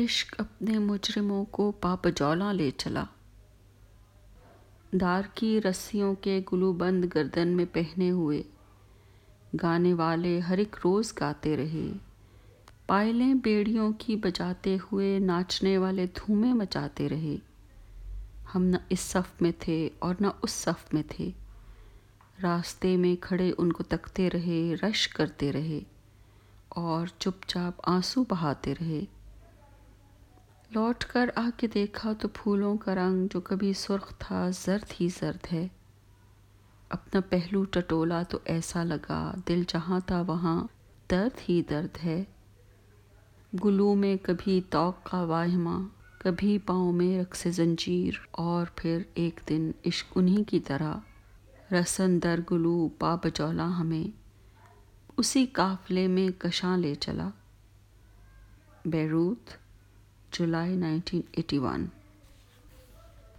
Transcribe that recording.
عشق اپنے مجرموں کو پاپجولا لے چلا۔ دار کی رسیوں کے گلو بند گردن میں پہنے ہوئے گانے والے ہر ایک روز گاتے رہے، پائلیں بیڑیوں کی بجاتے ہوئے ناچنے والے دھومے مچاتے رہے۔ ہم نہ اس صف میں تھے اور نہ اس صف میں تھے، راستے میں کھڑے ان کو تکتے رہے، رش کرتے رہے اور چپ چاپ آنسو بہاتے رہے۔ لوٹ کر آ کے دیکھا تو پھولوں کا رنگ جو کبھی سرخ تھا زرد ہی زرد ہے۔ اپنا پہلو ٹٹولا تو ایسا لگا دل جہاں تھا وہاں درد ہی درد ہے۔ گلو میں کبھی توق کا واہمہ، کبھی پاؤں میں رقص زنجیر، اور پھر ایک دن عشق انہی کی طرح رسن در گلو پا بجولا ہمیں اسی قافلے میں کشاں لے چلا۔ بیروت، جولائی 1981۔